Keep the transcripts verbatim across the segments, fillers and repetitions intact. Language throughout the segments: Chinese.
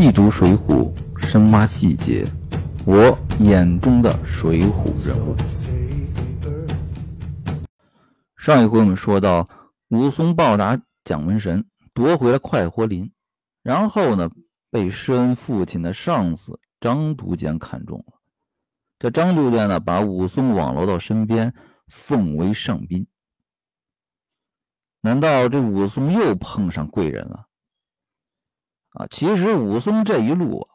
细读水浒，深挖细节，我眼中的水浒人物。上一回我们说到武松暴打蒋门神，夺回了快活林，然后呢被施恩父亲的上司张督监看中了。这张督监呢把武松网罗到身边，奉为上宾。难道这武松又碰上贵人了？啊，其实武松这一路啊，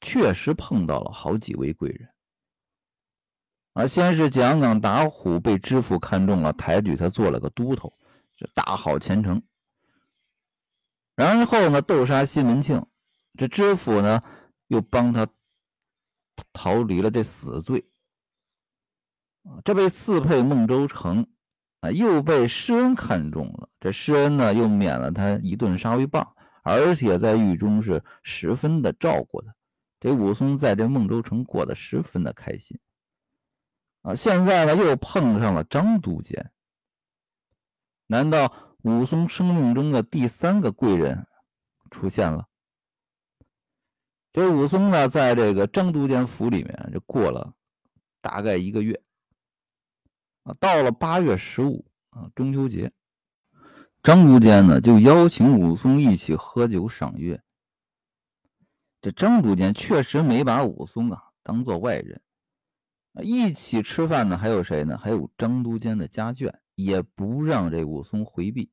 确实碰到了好几位贵人。啊，先是蒋港打虎被知府看中了，抬举他做了个都头，这大好前程。然后呢，斗杀西门庆，这知府呢又帮他逃离了这死罪。啊，这被刺配孟州城。又被施恩看中了，这施恩呢又免了他一顿杀威棒，而且在狱中是十分的照顾他。这武松在这孟州城过得十分的开心啊！现在呢又碰上了张督监，难道武松生命中的第三个贵人出现了？这武松呢在这个张督监府里面就过了大概一个月。到了八月十五啊，中秋节，张督监呢就邀请武松一起喝酒赏月。这张督监确实没把武松啊当做外人，一起吃饭呢还有谁呢？还有张督监的家眷，也不让这武松回避。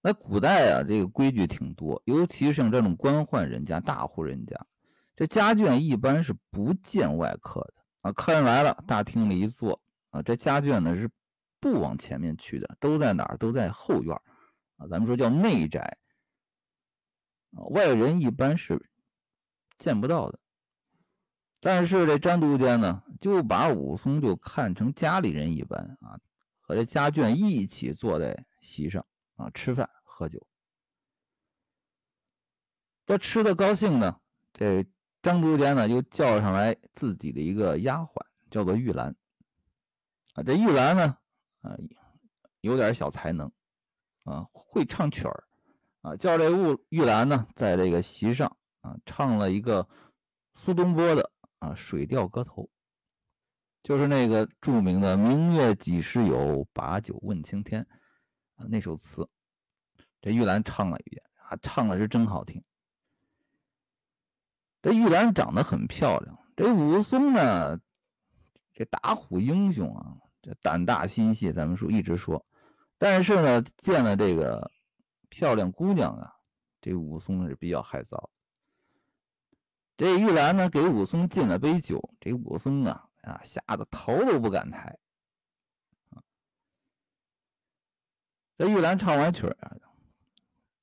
那古代啊，这个规矩挺多，尤其像这种官宦人家、大户人家，这家眷一般是不见外客的。啊，客人来了，大厅里一坐啊，这家眷呢是不往前面去的，都在哪儿？都在后院啊，咱们说叫内宅、啊、外人一般是见不到的。但是这张督监呢就把武松就看成家里人一般啊，和这家眷一起坐在席上啊，吃饭喝酒。这吃的高兴呢，这张督监呢又叫上来自己的一个丫鬟，叫做玉兰啊。这玉兰呢啊有点小才能啊，会唱曲儿啊，叫这玉兰呢在这个席上啊唱了一个苏东坡的啊水调歌头，就是那个著名的明月几时有，把酒问青天啊那首词。这玉兰唱了一遍啊，唱的是真好听。这玉兰长得很漂亮，这武松呢，这打虎英雄啊，这胆大心细，咱们说一直说，但是呢，见了这个漂亮姑娘啊，这武松是比较害臊。这玉兰呢，给武松敬了杯酒，这武松啊啊吓得头都不敢抬。这玉兰唱完曲儿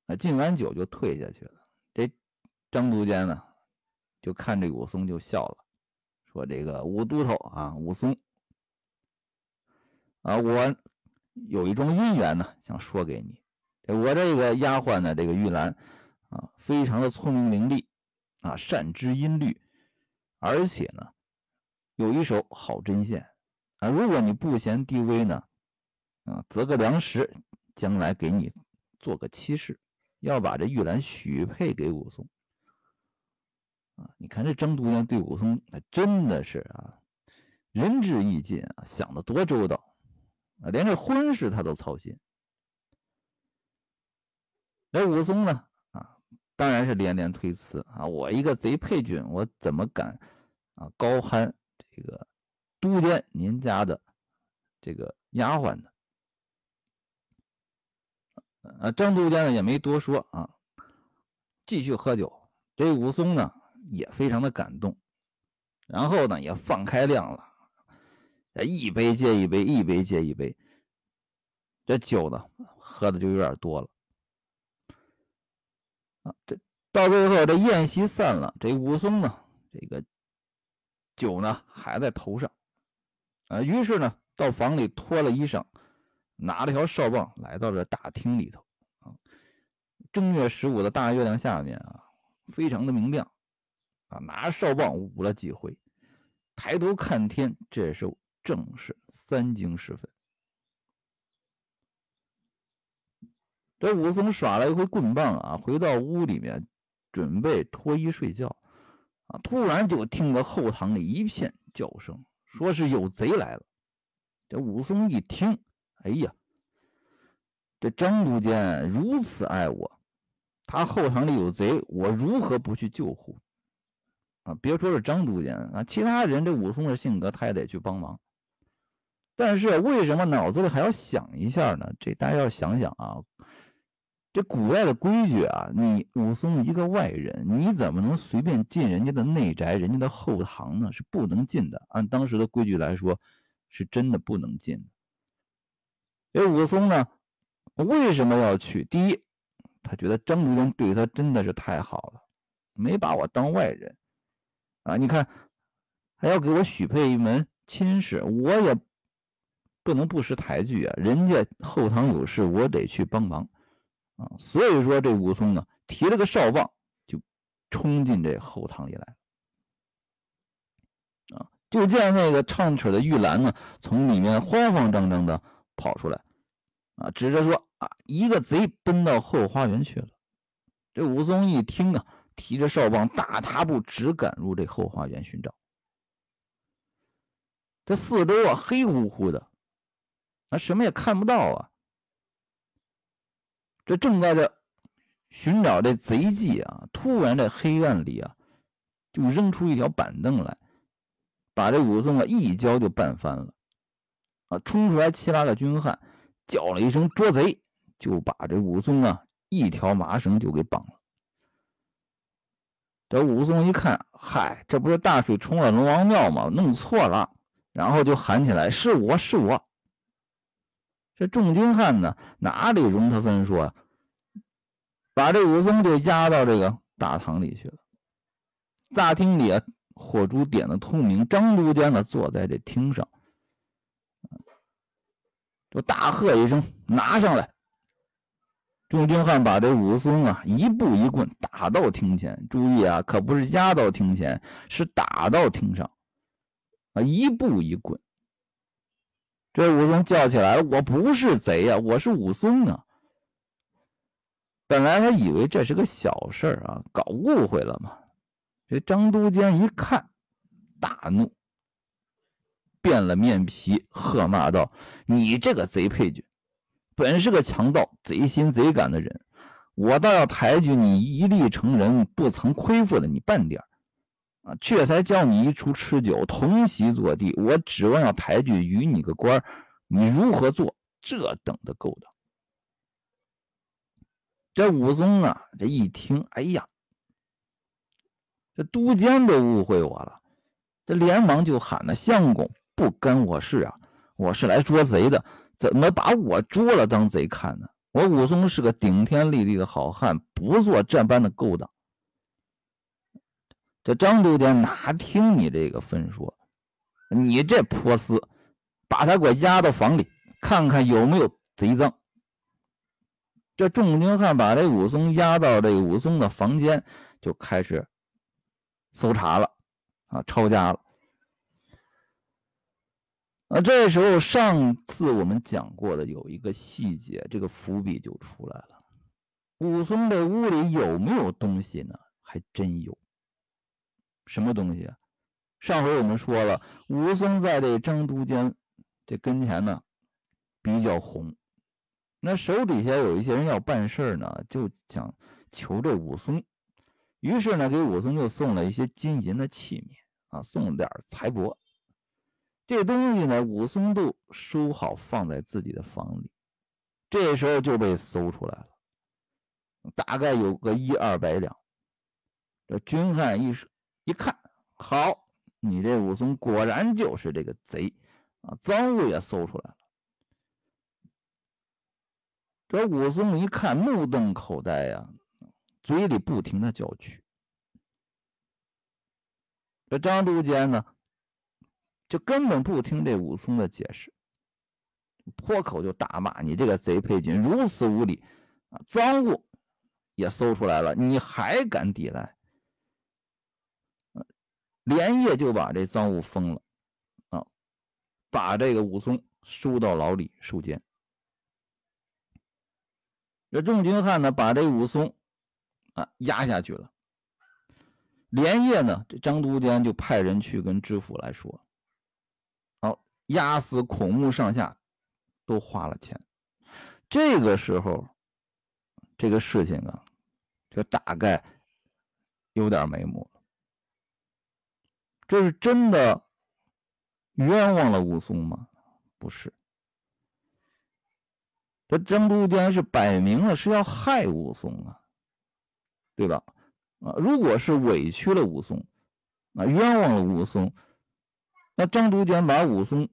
啊，敬完酒就退下去了。这张督监呢？就看这武松就笑了，说这个武都头啊，武松啊，我有一桩姻缘呢想说给你。我这个丫鬟呢，这个玉兰啊，非常的聪明伶俐啊，善知音律，而且呢有一手好针线啊，如果你不嫌低微呢啊，择个良时，将来给你做个妻室，要把这玉兰许配给武松。啊，你看这张督监对武松真的是啊，仁至义尽啊，想得多周到啊，连这婚事他都操心。这武松呢啊，当然是连连推辞啊，我一个贼配军，我怎么敢啊高攀这个督监您家的这个丫鬟呢？啊，张督监呢也没多说啊，继续喝酒。这武松呢也非常的感动，然后呢也放开量了，一杯接一杯，一杯接一杯，这酒呢喝的就有点多了啊。这到最后这宴席散了，这武松呢这个酒呢还在头上啊，于是呢到房里脱了衣裳，拿了条哨棒来到这大厅里头啊。正月十五的大月亮下面啊，非常的明亮啊，拿哨棒舞了几回，抬头看天，这时候正是三更时分。这武松耍了一回棍棒啊，回到屋里面准备脱衣睡觉啊，突然就听到后堂里一片叫声，说是有贼来了。这武松一听，哎呀，这张都监如此爱我，他后堂里有贼，我如何不去救护啊？别说是张都监啊，其他人这武松的性格他也得去帮忙。但是为什么脑子里还要想一下呢？这大家要想想啊，这古代的规矩啊，你武松一个外人，你怎么能随便进人家的内宅、人家的后堂呢？是不能进的，按当时的规矩来说，是真的不能进的。这武松呢，为什么要去？第一，他觉得张都监对他真的是太好了，没把我当外人啊！你看，还要给我许配一门亲事，我也不能不识抬举啊！人家后堂有事，我得去帮忙啊！所以说，这武松呢，提了个哨棒，就冲进这后堂里来了啊！就见那个唱曲的玉兰呢，从里面慌慌张张的跑出来啊，指着说啊，一个贼奔到后花园去了。这武松一听啊，提着哨棒，大踏步直赶入这后花园寻找。这四周啊，黑乎乎的。那什么也看不到啊！这正在这寻找这贼迹啊，突然在黑暗里啊，就扔出一条板凳来，把这武松啊一跤就绊翻了啊！冲出来七八个军汉，叫了一声"捉贼"，就把这武松啊一条麻绳就给绑了。这武松一看，嗨，这不是大水冲了龙王庙吗？弄错了，然后就喊起来："是我，是我！"这众军汉呢，哪里容他分说啊，把这武松就押到这个大堂里去了。大厅里啊，火烛点的通明，张都监呢坐在这厅上，就大喝一声："拿上来！"众军汉把这武松啊一步一棍打到厅前。注意啊，可不是押到厅前，是打到厅上啊，一步一棍。这武松叫起来，我不是贼呀、啊，我是武松啊。本来他以为这是个小事儿啊，搞误会了嘛。这张都监一看，大怒，变了面皮，喝骂道：你这个贼配军，本是个强盗，贼心贼敢的人，我倒要抬举你一力成人，不曾亏负了你半点儿。啊、却才叫你一出吃酒，同席坐地，我指望要抬举与你个官，你如何做这等的勾当？这武松啊，这一听，哎呀，这都监都误会我了，这连忙就喊了：相公不干我事啊，我是来捉贼的，怎么把我捉了当贼看呢？我武松是个顶天立地的好汉，不做这般的勾当。这张都监哪听你这个分说，你这泼厮，把他给我押到房里，看看有没有贼赃。这众军汉把这武松押到这武松的房间，就开始搜查了啊，抄家了。啊，这时候上次我们讲过的有一个细节，这个伏笔就出来了。武松这屋里有没有东西呢？还真有。什么东西啊？上回我们说了，武松在这张都监这跟前呢比较红，那手底下有一些人要办事呢，就想求这武松，于是呢给武松就送了一些金银的器皿啊，送点财帛。这东西呢，武松都收好放在自己的房里。这时候就被搜出来了，大概有个一二百两。这军汉一说一看，好，你这武松果然就是这个贼啊！赃物也搜出来了。这武松一看，目瞪口呆呀、啊，嘴里不停的叫屈。这张都监呢，就根本不听这武松的解释，破口就大骂：“你这个贼配军，如此无礼啊！赃物也搜出来了，你还敢抵赖！”连夜就把这赃物封了啊，把这个武松收到牢里收监。这众军汉呢把这武松啊压下去了。连夜呢这张都监就派人去跟知府来说，好，压死孔目上下都花了钱。这个时候这个事情啊就大概有点眉目了。这是真的冤枉了武松吗？不是。这张都监是摆明了是要害武松啊，对吧？啊，如果是委屈了武松，啊，冤枉了武松，那张都监把武松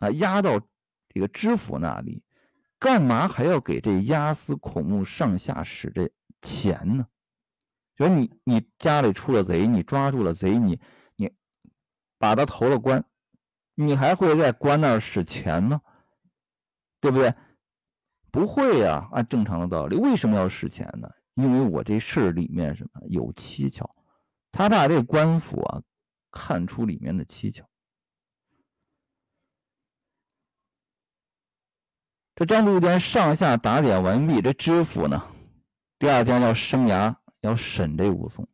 啊押到这个知府那里，干嘛还要给这押司孔目上下使这钱呢？就你你家里出了贼，你抓住了贼，你你把他投了官，你还会在官那儿使钱呢？对不对？不会啊，按正常的道理，为什么要使钱呢？因为我这事儿里面什么有蹊跷，他把这官府啊看出里面的蹊跷。这张都监上下打点完毕，这知府呢，第二天要生衙，要审这武松。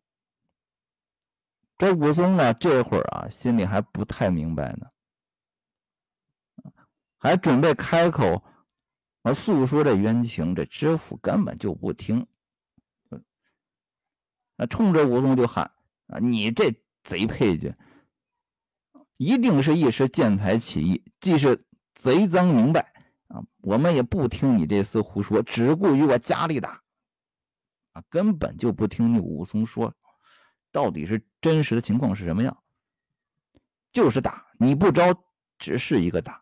这武松呢，这会儿啊心里还不太明白呢，还准备开口而诉说这冤情，这知府根本就不听。那冲着武松就喊啊，你这贼配角一定是一时见财起意，既是贼赃明白啊，我们也不听你这厮胡说，只顾与我家里打啊，根本就不听你武松说到底是真实的情况是什么样，就是打，你不招只是一个打。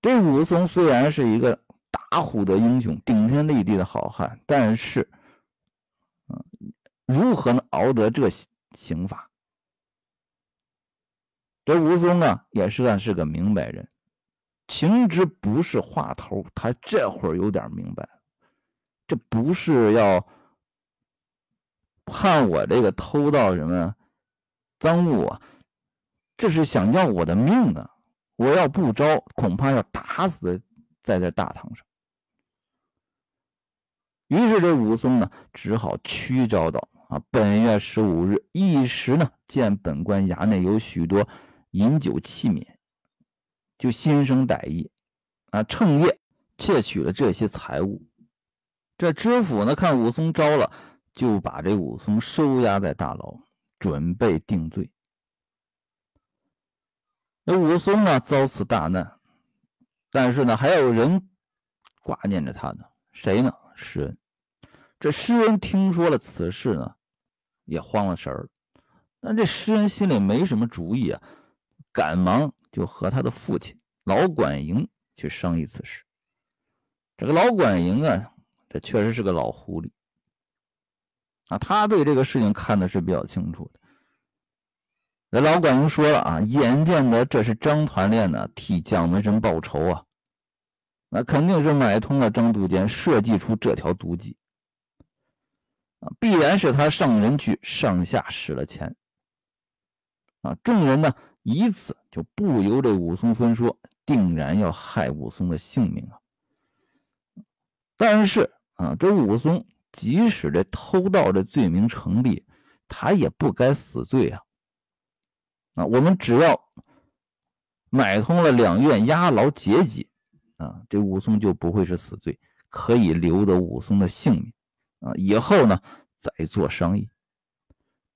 这武松虽然是一个打虎的英雄，顶天立地的好汉，但是、呃、如何能熬得这刑罚？这武松啊也算是个明白人，情之不是话头，他这会儿有点明白，这不是要判我这个偷盗什么赃物啊，这是想要我的命啊，我要不招恐怕要打死在这大堂上。于是这武松呢只好屈招到啊，本月十五日一时呢见本官衙内有许多饮酒器皿，就心生歹意啊，趁夜窃取了这些财物。这知府呢看武松招了，就把这武松收押在大牢，准备定罪。那武松呢遭此大难，但是呢还有人挂念着他呢，谁呢？施恩。这施恩听说了此事呢也慌了神儿，但这施恩心里没什么主意啊，赶忙就和他的父亲老管营去商议此事。这个老管营啊这确实是个老狐狸啊，他对这个事情看的是比较清楚的。那老管营说了啊，眼见得这是张团练呢替蒋门神报仇啊，那肯定是买通了张都监，设计出这条毒计啊，必然是他上人去上下使了钱啊，众人呢以此就不由这武松分说，定然要害武松的性命啊。但是啊，这武松即使这偷盗这罪名成立，他也不该死罪啊。啊，我们只要买通了两院押牢结集啊，这武松就不会是死罪，可以留得武松的性命啊，以后呢再做商议。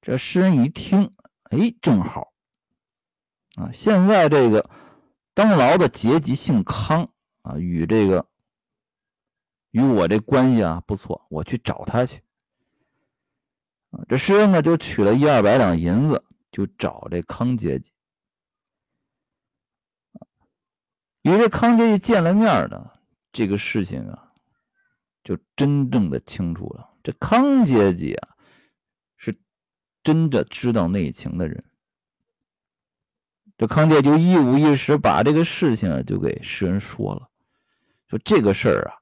这施恩一听，哎，正好啊，现在这个当牢的结集姓康啊，与这个与我这关系啊不错，我去找他去啊。这施恩呢就取了一二百两银子，就找这康阶级。与这康阶级见了面呢，这个事情啊就真正的清楚了。这康阶级啊是真的知道内情的人。这康阶级就一五一十把这个事情啊就给世人说了。说这个事儿啊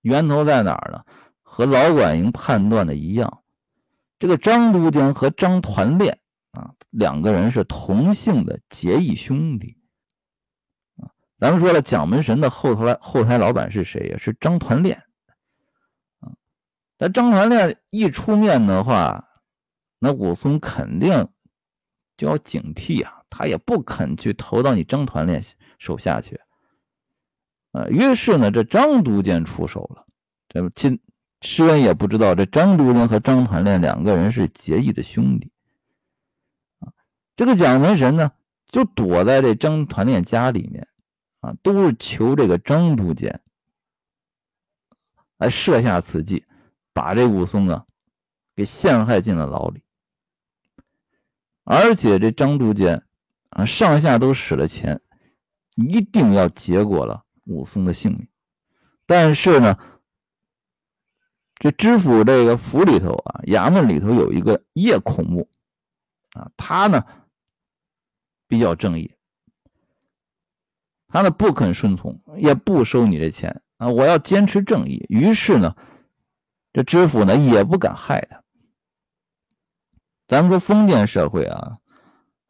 源头在哪儿呢？和老管营判断的一样，这个张都监和张团练啊，两个人是同姓的结义兄弟啊，咱们说了，蒋门神的后台后台老板是谁呀？是张团练。那张团练一出面的话，那武松肯定就要警惕啊，他也不肯去投到你张团练手下去。呃，于是呢，这张都监出手了。这其诗人也不知道，这张都监和张团练两个人是结义的兄弟。啊，这个蒋门神呢，就躲在这张团练家里面，啊，都是求这个张都监来设下此计，把这武松啊给陷害进了牢里。而且这张都监啊，上下都使了钱，一定要结果了武松的性命。但是呢，这知府这个府里头啊，衙门里头有一个叶孔目啊，他呢比较正义，他呢不肯顺从，也不收你这钱啊，我要坚持正义。于是呢，这知府呢也不敢害他。咱们说封建社会啊，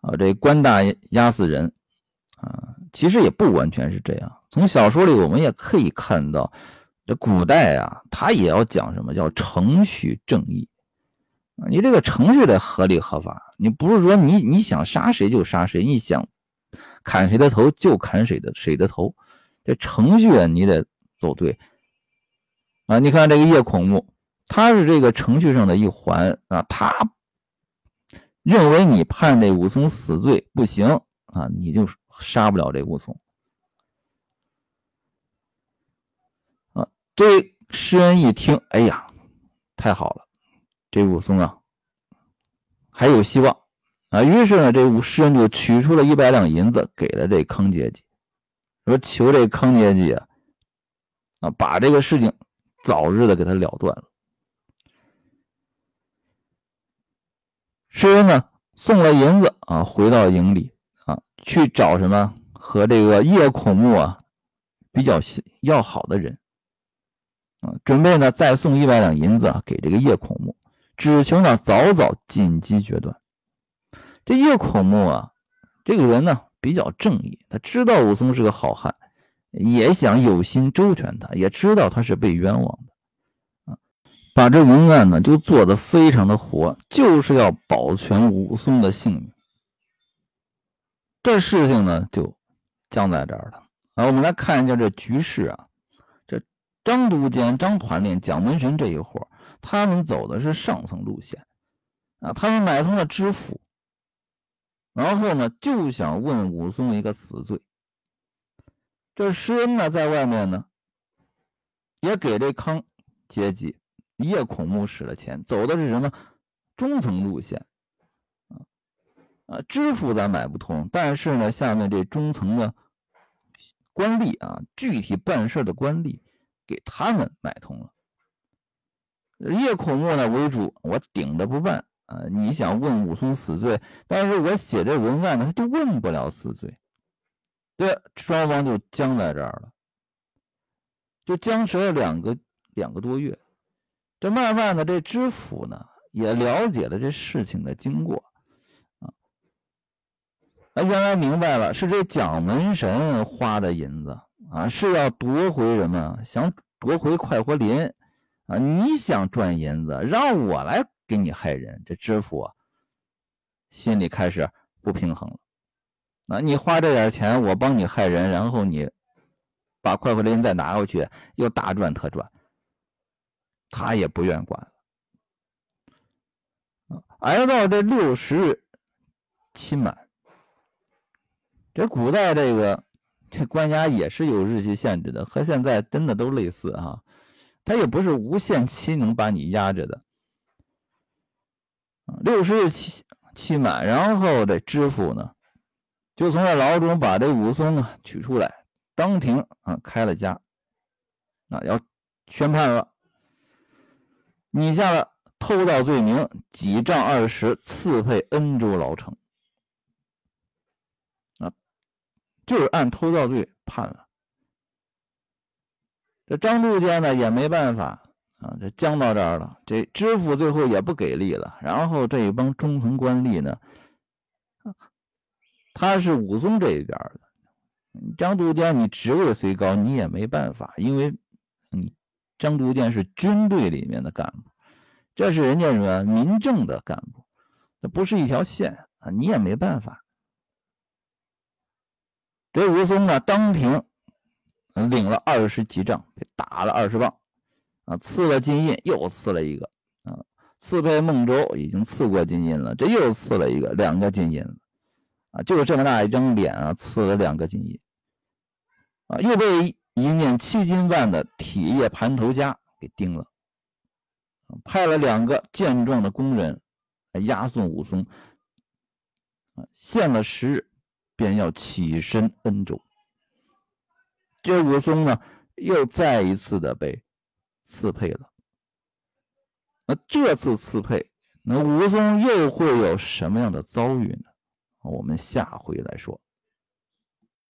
啊这官大压死人啊，其实也不完全是这样。从小说里我们也可以看到，这古代啊，他也要讲什么叫程序正义。你这个程序得合理合法，你不是说你你想杀谁就杀谁，你想砍谁的头就砍谁的谁的头，这程序你得走对啊。你看这个叶孔目，他是这个程序上的一环啊，他认为你判这武松死罪不行啊，你就杀不了这武松。这诗人一听，哎呀，太好了，这武松啊还有希望啊！于是呢，这诗人就取出了一百两银子给了这康节济，说求这康节济啊，啊把这个事情早日的给他了断了。诗人呢送了银子啊，回到营里啊，去找什么和这个叶孔目啊比较要好的人。啊，准备呢再送一百两银子啊给这个叶孔目，只求呢早早紧急决断。这叶孔目啊，这个人呢比较正义，他知道武松是个好汉，也想有心周全他，也知道他是被冤枉的，啊，把这文案呢就做得非常的活，就是要保全武松的性命。这事情呢就僵在这儿了。啊，我们来看一下这局势啊。张都监、张团练、蒋门神这一伙，他们走的是上层路线啊，他们买通了知府，然后呢就想问武松一个死罪。这诗人呢在外面呢也给这康节济、叶孔目使了钱，走的是什么中层路线啊？知府咱买不通，但是呢下面这中层的官吏啊，具体办事的官吏给他们买通了。叶孔目呢为主，我顶着不办啊！你想问武松死罪，但是我写这文案呢，他就问不了死罪。对，双方就僵在这儿了，就僵持了两个两个多月。这慢慢的，这知府呢也了解了这事情的经过啊，原来明白了，是这蒋门神花的银子。啊，是要夺回什么？想夺回快活林啊！你想赚银子，让我来给你害人。这知府啊，心里开始不平衡了。啊，你花这点钱，我帮你害人，然后你把快活林再拿回去，又大赚特赚。他也不愿管了。啊，挨到这六十日期满，这古代这个。这关押也是有日期限制的，和现在真的都类似啊，它也不是无限期能把你压着的。六十日期期满，然后这知府呢，就从这牢中把这武松啊取出来，当庭啊开了枷，啊要宣判了，你下了偷盗罪名，几杖二十，赐配恩州牢城。就是按偷盗罪判了。这张都监呢也没办法啊，这僵到这儿了。这知府最后也不给力了，然后这一帮中层官吏呢，他是武松这一边的，张都监你职位虽高，你也没办法，因为你张都监是军队里面的干部，这是人家什么民政的干部，这不是一条线啊，你也没办法。这武松呢，当庭领了二十几杖，被打了二十棒，啊，刺了金印，又刺了一个，啊，刺配孟州已经刺过金印了，这又刺了一个，两个金印了，啊，就是这么大一张脸啊，刺了两个金印，啊，又被一面七斤半的铁叶盘头枷给钉了，啊，派了两个健壮的工人来押送武松，啊，限了十日，便要起身恩州。这武松呢，又再一次的被刺配了。那这次刺配，那武松又会有什么样的遭遇呢？我们下回来说。